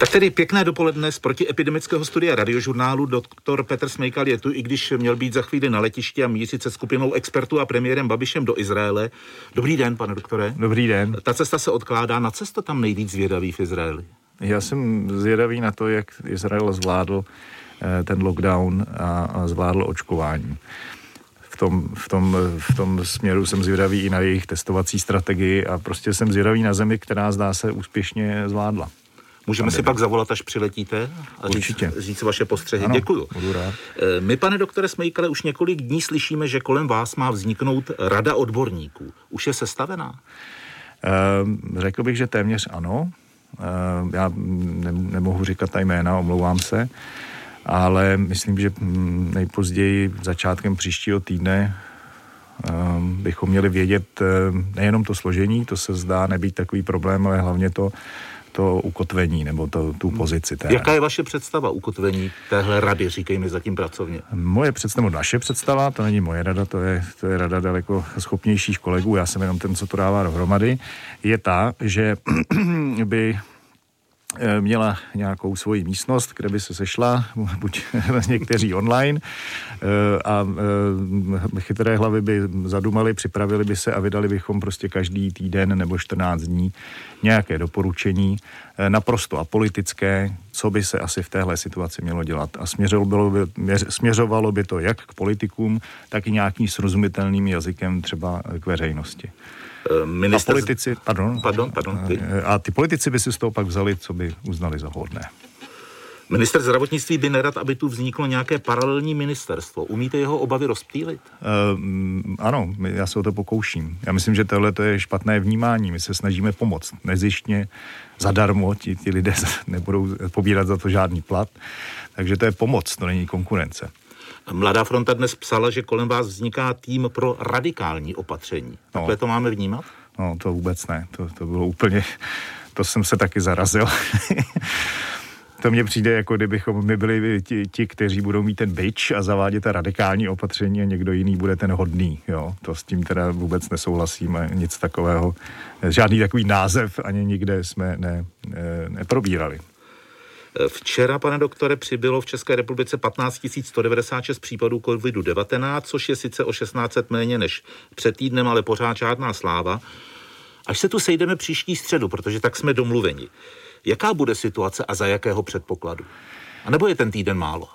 Tak tedy pěkné dopoledne z protiepidemického studia Radiožurnálu. Doktor Petr Smejkal je tu, i když měl být za chvíli na letišti a míří se skupinou expertů a premiérem Babišem do Izraele. Dobrý den, pane doktore. Dobrý den. Ta cesta se odkládá. Na co jste tam nejvíc zvědaví v Izraeli? Já jsem zvědavý na to, jak Izrael zvládl ten lockdown a zvládl očkování. V tom směru jsem zvědavý i na jejich testovací strategii a prostě jsem zvědavý na zemi, která, zdá se, úspěšně zvládla. Můžeme si pak zavolat, až přiletíte, a říct vaše postřehy. Ano, děkuju. My, pane doktore Smejkale, už několik dní slyšíme, že kolem vás má vzniknout rada odborníků. Už je sestavená? Řekl bych, že téměř ano. Já nemohu říkat ta jména, omlouvám se, ale myslím, že nejpozději začátkem příštího týdne bychom měli vědět nejenom to složení, to se zdá nebýt takový problém, ale hlavně to ukotvení, nebo tu pozici. Jaká je vaše představa ukotvení téhle rady, říkejme zatím pracovně? Naše představa, to není moje rada, to je rada daleko schopnějších kolegů, já jsem jenom ten, co to dává dohromady, je ta, že by měla nějakou svoji místnost, kde by se sešla, buď někteří online, a chytré hlavy by zadumaly, připravili by se a vydali bychom prostě každý týden nebo 14 dní nějaké doporučení, naprosto apolitické, co by se asi v téhle situaci mělo dělat. A směřovalo by to jak k politikům, tak i nějakým srozumitelným jazykem třeba k veřejnosti. A politici, a ty politici by si z toho pak vzali, co by uznali za hodné. Minister zdravotnictví by nerad, aby tu vzniklo nějaké paralelní ministerstvo. Umíte jeho obavy rozptýlit? Ano, já se o to pokouším. Já myslím, že tohle to je špatné vnímání. My se snažíme pomoct. Nezištně, zadarmo, ti lidé nebudou pobírat za to žádný plat. Takže to je pomoc, to není konkurence. Mladá fronta dnes psala, že kolem vás vzniká tým pro radikální opatření. Takhle to máme vnímat? No, to vůbec ne. To bylo úplně... To jsem se taky zarazil. To mně přijde, jako kdybychom my byli ti, kteří budou mít ten bič a zavádět ta radikální opatření a někdo jiný bude ten hodný. Jo? To s tím teda vůbec nesouhlasíme, nic takového. Žádný takový název ani nikde jsme neprobírali. Včera, pane doktore, přibylo v České republice 15 196 případů COVID-19, což je sice o 1600 méně než před týdnem, ale pořád žádná sláva. Až se tu sejdeme příští středu, protože tak jsme domluveni. Jaká bude situace a za jakého předpokladu? A nebo je ten týden málo?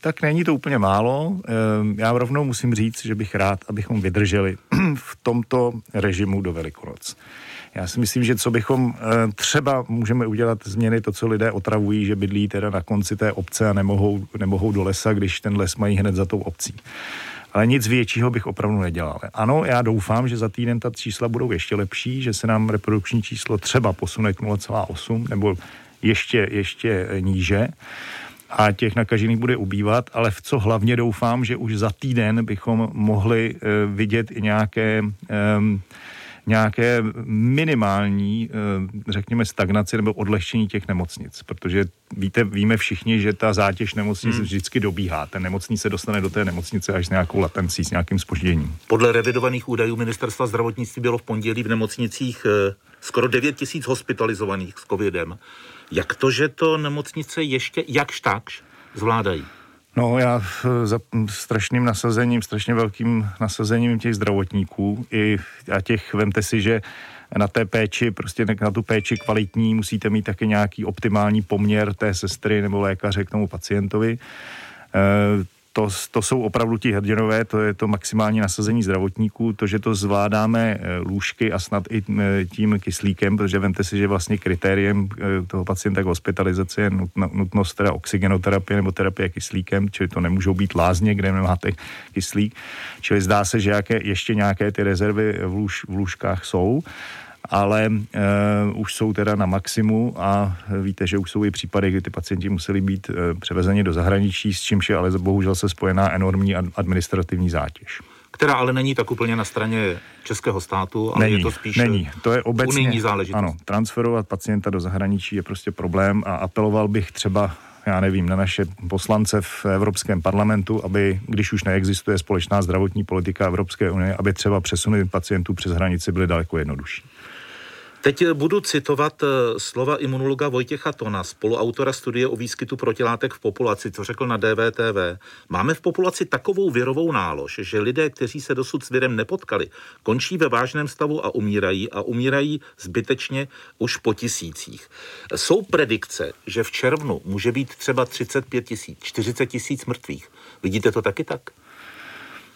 Tak není to úplně málo. Já rovnou musím říct, že bych rád, abychom vydrželi v tomto režimu do Velikonoc. Já si myslím, že co bychom třeba můžeme udělat změny, to, co lidé otravují, že bydlí teda na konci té obce a nemohou do lesa, když ten les mají hned za tou obcí. Ale nic většího bych opravdu nedělal. Ano, já doufám, že za týden ta čísla budou ještě lepší, že se nám reprodukční číslo třeba posune k 0,8 nebo ještě níže a těch nakažených bude ubývat, ale v co hlavně doufám, že už za týden bychom mohli vidět i nějaké minimální, řekněme, stagnaci nebo odlehčení těch nemocnic, protože víme všichni, že ta zátěž nemocnic vždycky dobíhá. Ten nemocný se dostane do té nemocnice až s nějakou latencí, s nějakým zpožděním. Podle revidovaných údajů Ministerstva zdravotnictví bylo v pondělí v nemocnicích skoro 9 000 hospitalizovaných s covidem. Jak to, že to nemocnice ještě jakž takž zvládají? No, já za strašně velkým nasazením těch zdravotníků vemte si, že na té péči, prostě na tu péči kvalitní musíte mít taky nějaký optimální poměr té sestry nebo lékaře k tomu pacientovi. To jsou opravdu ti hrdinové, to je to maximální nasazení zdravotníků, to, že to zvládáme lůžky a snad i tím kyslíkem, protože vemte si, že vlastně kritériem toho pacienta k hospitalizaci je nutnost teda oxygenoterapie nebo terapie kyslíkem, čili to nemůžou být lázně, kde nemáte kyslík, čili zdá se, že ještě nějaké ty rezervy v lůžkách jsou, ale už jsou teda na maximu a víte, že už jsou i případy, kdy ty pacienti museli být převezeni do zahraničí, s čímž je ale bohužel se spojená enormní administrativní zátěž. Která ale není tak úplně na straně českého státu, ale je to spíš unijní záležitost. Ano, transferovat pacienta do zahraničí je prostě problém a apeloval bych třeba, já nevím, na naše poslance v Evropském parlamentu, aby, když už neexistuje společná zdravotní politika Evropské unie, aby třeba přesuny pacientů přes hranici byly daleko jednodušší. Teď budu citovat slova imunologa Vojtěcha Tona, spoluautora studie o výskytu protilátek v populaci, co řekl na DVTV. Máme v populaci takovou virovou nálož, že lidé, kteří se dosud s virem nepotkali, končí ve vážném stavu a umírají zbytečně už po tisících. Jsou predikce, že v červnu může být třeba 35 000, 40 000 mrtvých. Vidíte to taky tak?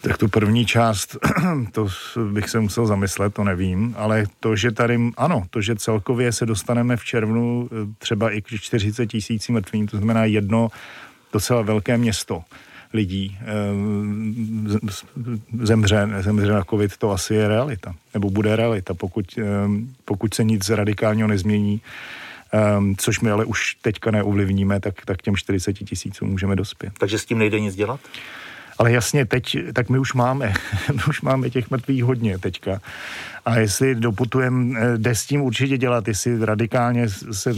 Tak tu první část, to bych se musel zamyslet, to nevím, ale to, že tady, ano, to, že celkově se dostaneme v červnu třeba i k 40 000 mrtvým, to znamená jedno docela velké město lidí zemře na covid, to asi je realita, nebo bude realita, pokud se nic radikálního nezmění, což my ale už teďka neovlivníme, tak těm 40 000 můžeme dospět. Takže s tím nejde nic dělat? Ale jasně, teď, tak my už máme těch mrtvých hodně teďka. A jestli doputujeme, jde s tím určitě dělat, jestli radikálně se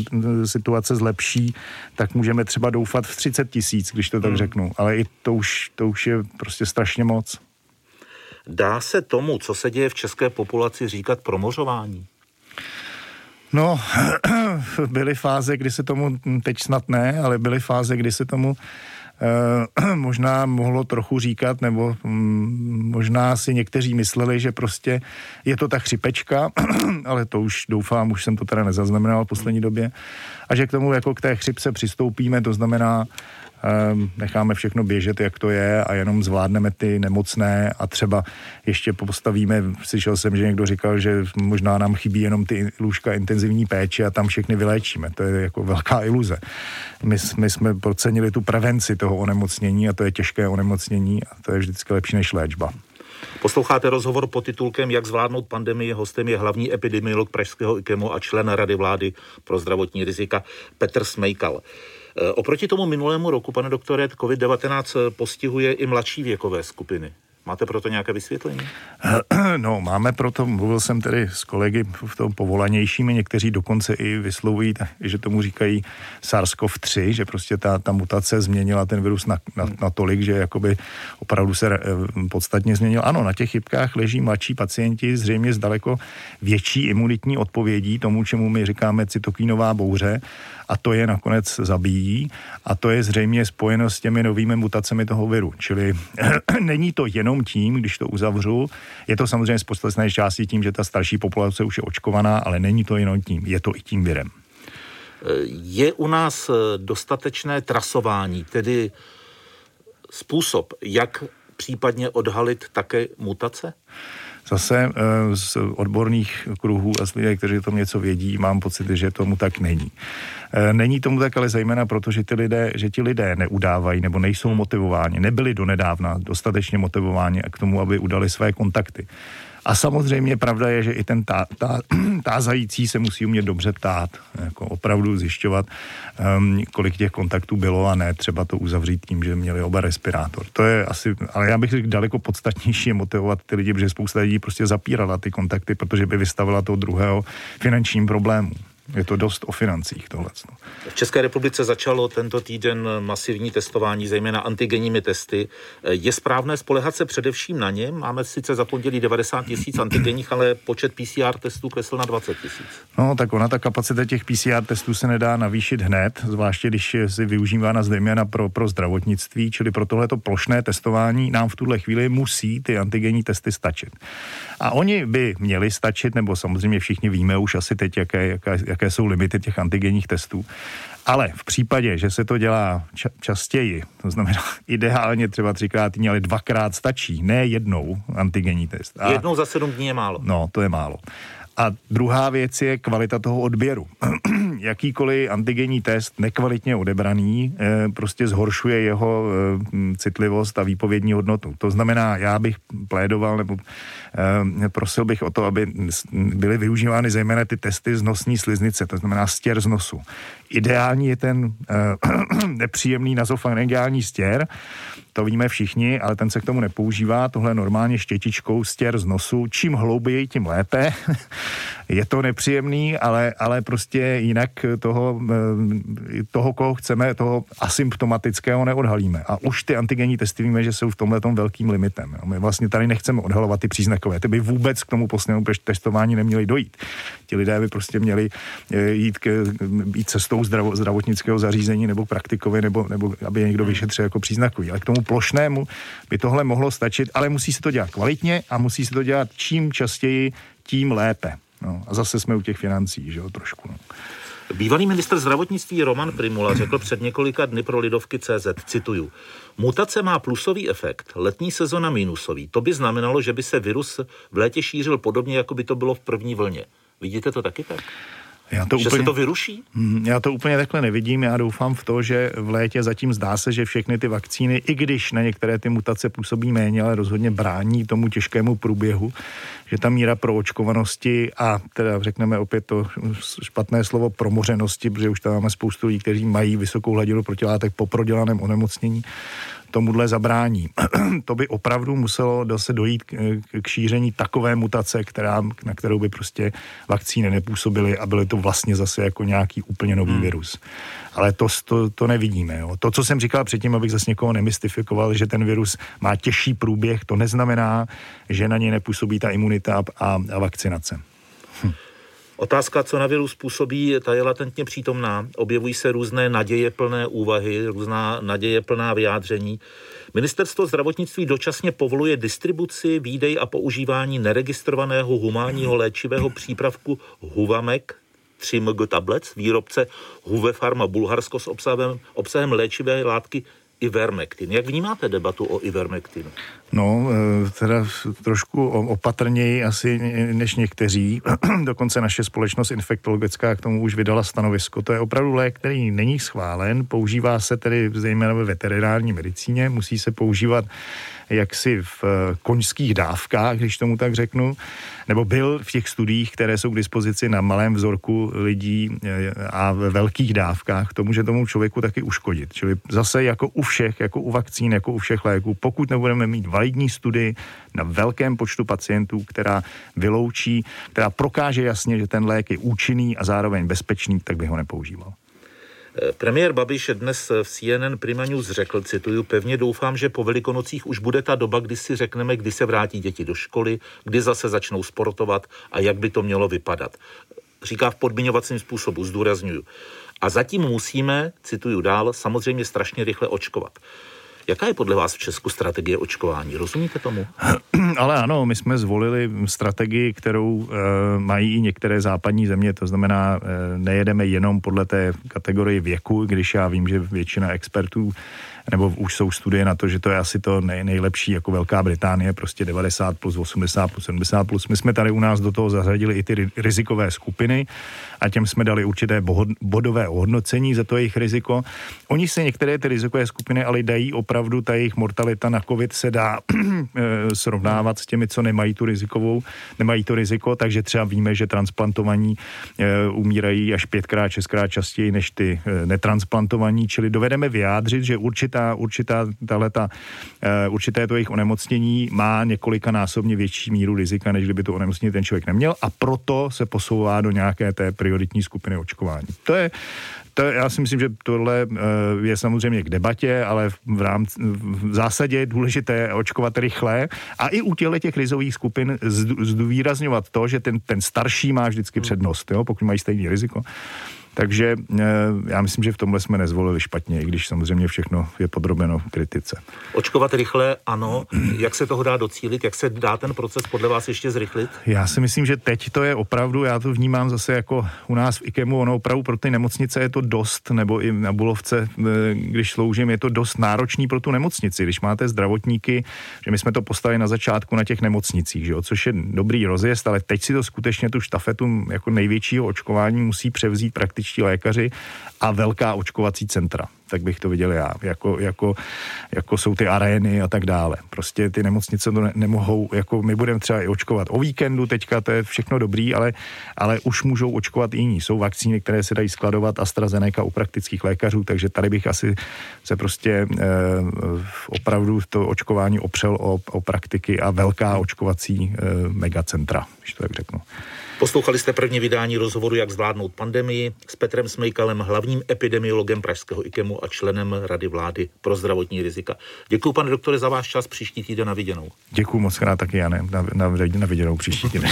situace zlepší, tak můžeme třeba doufat v 30 000, když to tak řeknu. Ale i to už je prostě strašně moc. Dá se tomu, co se děje v české populaci, říkat promořování? No, byly fáze, kdy se tomu, teď snad ne, ale byly fáze, kdy se tomu možná mohlo trochu říkat, nebo možná si někteří mysleli, že prostě je to ta chřipečka, ale to už doufám, už jsem to teda nezaznamenal v poslední době, a že k tomu jako k té chřipce přistoupíme, to znamená necháme všechno běžet, jak to je, a jenom zvládneme ty nemocné a třeba ještě postavíme, slyšel jsem, že někdo říkal, že možná nám chybí jenom ty lůžka intenzivní péče a tam všechny vyléčíme. To je jako velká iluze. My jsme procenili tu prevenci toho onemocnění, a to je těžké onemocnění a to je vždycky lepší než léčba. Posloucháte rozhovor pod titulkem Jak zvládnout pandemii. Hostem je hlavní epidemiolog pražského IKEMU a člen Rady vlády pro zdravotní rizika Petr Smejkal. Oproti tomu minulému roku, pane doktore, COVID-19 postihuje i mladší věkové skupiny. Máte proto nějaké vysvětlení? No, máme proto, mluvil jsem tedy s kolegy v tom povolanějšími, někteří dokonce i vyslovují, že tomu říkají SARS-CoV-3, že prostě ta mutace změnila ten virus natolik, že jakoby opravdu se podstatně změnil. Ano, na těch chybkách leží mladší pacienti zřejmě s daleko větší imunitní odpovědí tomu, čemu my říkáme cytokinová bouře, a to je nakonec zabíjí, a to je zřejmě spojeno s těmi novými mutacemi toho viru. Čili není to jenom tím, když to uzavřu, je to samozřejmě z podstatné části tím, že ta starší populace už je očkovaná, ale není to jenom tím, je to i tím virem. Je u nás dostatečné trasování, tedy způsob, jak případně odhalit také mutace? Zase z odborných kruhů a z lidí, kteří o tom něco vědí, mám pocit, že tomu tak není. Není tomu tak, ale zejména proto, že ti lidé neudávají nebo nejsou motivováni, nebyli donedávna dostatečně motivováni k tomu, aby udali své kontakty. A samozřejmě pravda je, že i ten tázající se musí umět dobře ptát, jako opravdu zjišťovat, kolik těch kontaktů bylo, a ne třeba to uzavřít tím, že měli oba respirátor. To je asi, ale já bych řekl, daleko podstatnější je motivovat ty lidi, protože spousta lidí prostě zapírala ty kontakty, protože by vystavila toho druhého finančním problému. Je to dost o financích tohle. V České republice začalo tento týden masivní testování, zejména antigenními testy. Je správné spoléhat se především na ně? Máme sice za pondělí 90 000 antigenních, ale počet PCR testů klesl na 20 000. No, tak ta kapacita těch PCR testů se nedá navýšit hned, zvláště když si využívána zejména pro zdravotnictví, čili pro tohleto plošné testování nám v tuhle chvíli musí ty antigenní testy stačit. A oni by měli stačit, nebo samozřejmě všichni víme už asi teď, jaké jsou limity těch antigenních testů. Ale v případě, že se to dělá častěji, to znamená ideálně třeba 3x týdně, ale 2x stačí, ne jednou antigenní test. A jednou za 7 dní je málo. No, to je málo. A druhá věc je kvalita toho odběru. Jakýkoliv antigenní test nekvalitně odebraný prostě zhoršuje jeho citlivost a výpovědní hodnotu. To znamená, já bych plédoval nebo prosil bych o to, aby byly využívány zejména ty testy z nosní sliznice, to znamená stěr z nosu. Ideální je ten nepříjemný nasofaryngální stěr, to víme všichni, ale ten se k tomu nepoužívá, tohle normálně štětičkou stěr z nosu, čím hlouběji, tím lépe. Je to nepříjemný, ale prostě jinak toho, koho chceme, toho asymptomatického neodhalíme. A už ty antigenní testy víme, že jsou v tomhletom velkým limitem. My vlastně tady nechceme odhalovat ty příznakové. Ty by vůbec k tomu poslednímu testování neměli dojít. Ti lidé by prostě měli jít cestou zdravotnického zařízení nebo praktikovi, nebo aby je někdo vyšetřil jako příznakový. Ale k tomu plošnému by tohle mohlo stačit, ale musí se to dělat kvalitně a musí se to dělat čím častěji, tím lépe. No, a zase jsme u těch financí, že jo, trošku. No. Bývalý ministr zdravotnictví Roman Primula řekl před několika dny pro Lidovky.cz, cituju, mutace má plusový efekt, letní sezona minusový. To by znamenalo, že by se virus v létě šířil podobně, jako by to bylo v první vlně. Vidíte to taky tak? Že se to vyruší? Já to úplně takhle nevidím. Já doufám v to, že v létě zatím zdá se, že všechny ty vakcíny, i když na některé ty mutace působí méně, ale rozhodně brání tomu těžkému průběhu, že ta míra proočkovanosti a teda řekneme opět to špatné slovo promořenosti, protože už tam máme spoustu lidí, kteří mají vysokou hladinu protilátek po prodělaném onemocnění, tomuhle zabrání. To by opravdu muselo zase dojít k šíření takové mutace, na kterou by prostě vakcíny nepůsobily a byly to vlastně zase jako nějaký úplně nový virus. Ale to nevidíme. Jo. To, co jsem říkal předtím, abych zase někoho nemystifikoval, že ten virus má těžší průběh, to neznamená, že na něj nepůsobí ta imunita a vakcinace. Otázka, co na viru způsobí, ta je latentně přítomná. Objevují se různé nadějeplné úvahy, různá nadějeplná vyjádření. Ministerstvo zdravotnictví dočasně povoluje distribuci, výdej a používání neregistrovaného humánního léčivého přípravku Huvamec 3mg tablec, výrobce Huvepharma Bulharsko s obsahem léčivé látky Ivermectin. Jak vnímáte debatu o Ivermectinu? No, teda trošku opatrněji asi než někteří. Dokonce naše společnost infektologická k tomu už vydala stanovisko. To je opravdu lék, který není schválen, používá se tedy zejména ve veterinární medicíně, musí se používat jaksi v koňských dávkách, když tomu tak řeknu, nebo byl v těch studiích, které jsou k dispozici na malém vzorku lidí a ve velkých dávkách, to může tomu člověku taky uškodit. Čili zase jako u všech, jako u vakcín, jako u všech léků, pokud nebudeme mít validní studii na velkém počtu pacientů, která vyloučí, která prokáže jasně, že ten lék je účinný a zároveň bezpečný, tak by ho nepoužíval. Premiér Babiš dnes v CNN Prima News řekl, cituju, pevně doufám, že po Velikonocích už bude ta doba, kdy si řekneme, kdy se vrátí děti do školy, kdy zase začnou sportovat a jak by to mělo vypadat. Říká v podmiňovacím způsobu, zdůrazňuju. A zatím musíme, cituju dál, samozřejmě strašně rychle očkovat. Jaká je podle vás v Česku strategie očkování? Rozumíte tomu? Ale ano, my jsme zvolili strategii, kterou mají i některé západní země, to znamená, nejedeme jenom podle té kategorie věku, když já vím, že většina expertů, nebo už jsou studie na to, že to je asi to nejlepší, jako Velká Británie, prostě 90 plus, 80 plus, 70 plus. My jsme tady u nás do toho zařadili i ty rizikové skupiny a těm jsme dali určité bodové ohodnocení za to jejich riziko. Oni se některé ty rizikové skupiny ale dají opravdu, ta jejich mortalita na covid se dá srovnávat s těmi, co nemají to riziko, takže třeba víme, že transplantovaní umírají až 5x, 6x častěji než ty netransplantovaní, čili dovedeme vyjádřit, že určité to jejich onemocnění má několikanásobně větší míru rizika, než kdyby to onemocnění ten člověk neměl a proto se posouvá do nějaké té prioritní skupiny očkování. To já si myslím, že tohle je samozřejmě k debatě, ale v zásadě je důležité očkovat rychle a i u těch rizových skupin zdůrazňovat to, že ten starší má vždycky přednost, jo, pokud mají stejné riziko. Takže já myslím, že v tomhle jsme nezvolili špatně, i když samozřejmě všechno je podrobeno kritice. Očkovat rychle, ano. Jak se toho dá docílit? Jak se dá ten proces podle vás ještě zrychlit? Já si myslím, že teď to je opravdu, já to vnímám zase jako u nás v IKEMU, ono opravdu pro ty nemocnice je to dost, nebo i na Bulovce, když sloužím, je to dost náročný pro tu nemocnici. Když máte zdravotníky, že my jsme to postavili na začátku na těch nemocnicích, že jo, což je dobrý rozjezd, ale teď si to skutečně tu štafetu jako největšího očkování musí převzít prakticky praktičtí lékaři a velká očkovací centra. Tak bych to viděl já, jako jsou ty arény a tak dále. Prostě ty nemocnice to nemohou, jako my budeme třeba i očkovat o víkendu teďka, to je všechno dobrý, ale už můžou očkovat i jiní. Jsou vakcíny, které se dají skladovat, AstraZeneca u praktických lékařů, takže tady bych asi se prostě opravdu to očkování opřel o praktiky a velká očkovací megacentra, když to tak řeknu. Poslouchali jste první vydání rozhovoru Jak zvládnout pandemii s Petrem Smejkalem, hlavním epidemiologem pražského IKEMU a členem Rady vlády pro zdravotní rizika. Děkuju, pane doktore, za váš čas, příští týden na viděnou. Děkuju moc krát taky, Jane, na viděnou příští týden.